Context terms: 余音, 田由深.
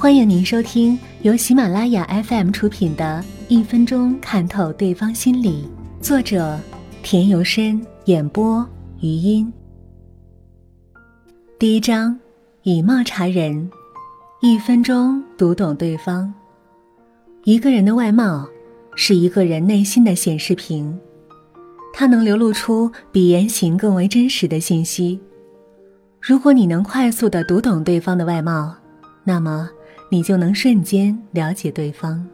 欢迎您收听由喜马拉雅 FM 出品的《1分钟看透对方心理》，作者田由深，演播余音。第一章，以貌察人，1分钟读懂对方。一个人的外貌是一个人内心的显示屏，它能流露出比言行更为真实的信息。如果你能快速地读懂对方的外貌，那么你就能瞬间了解对方。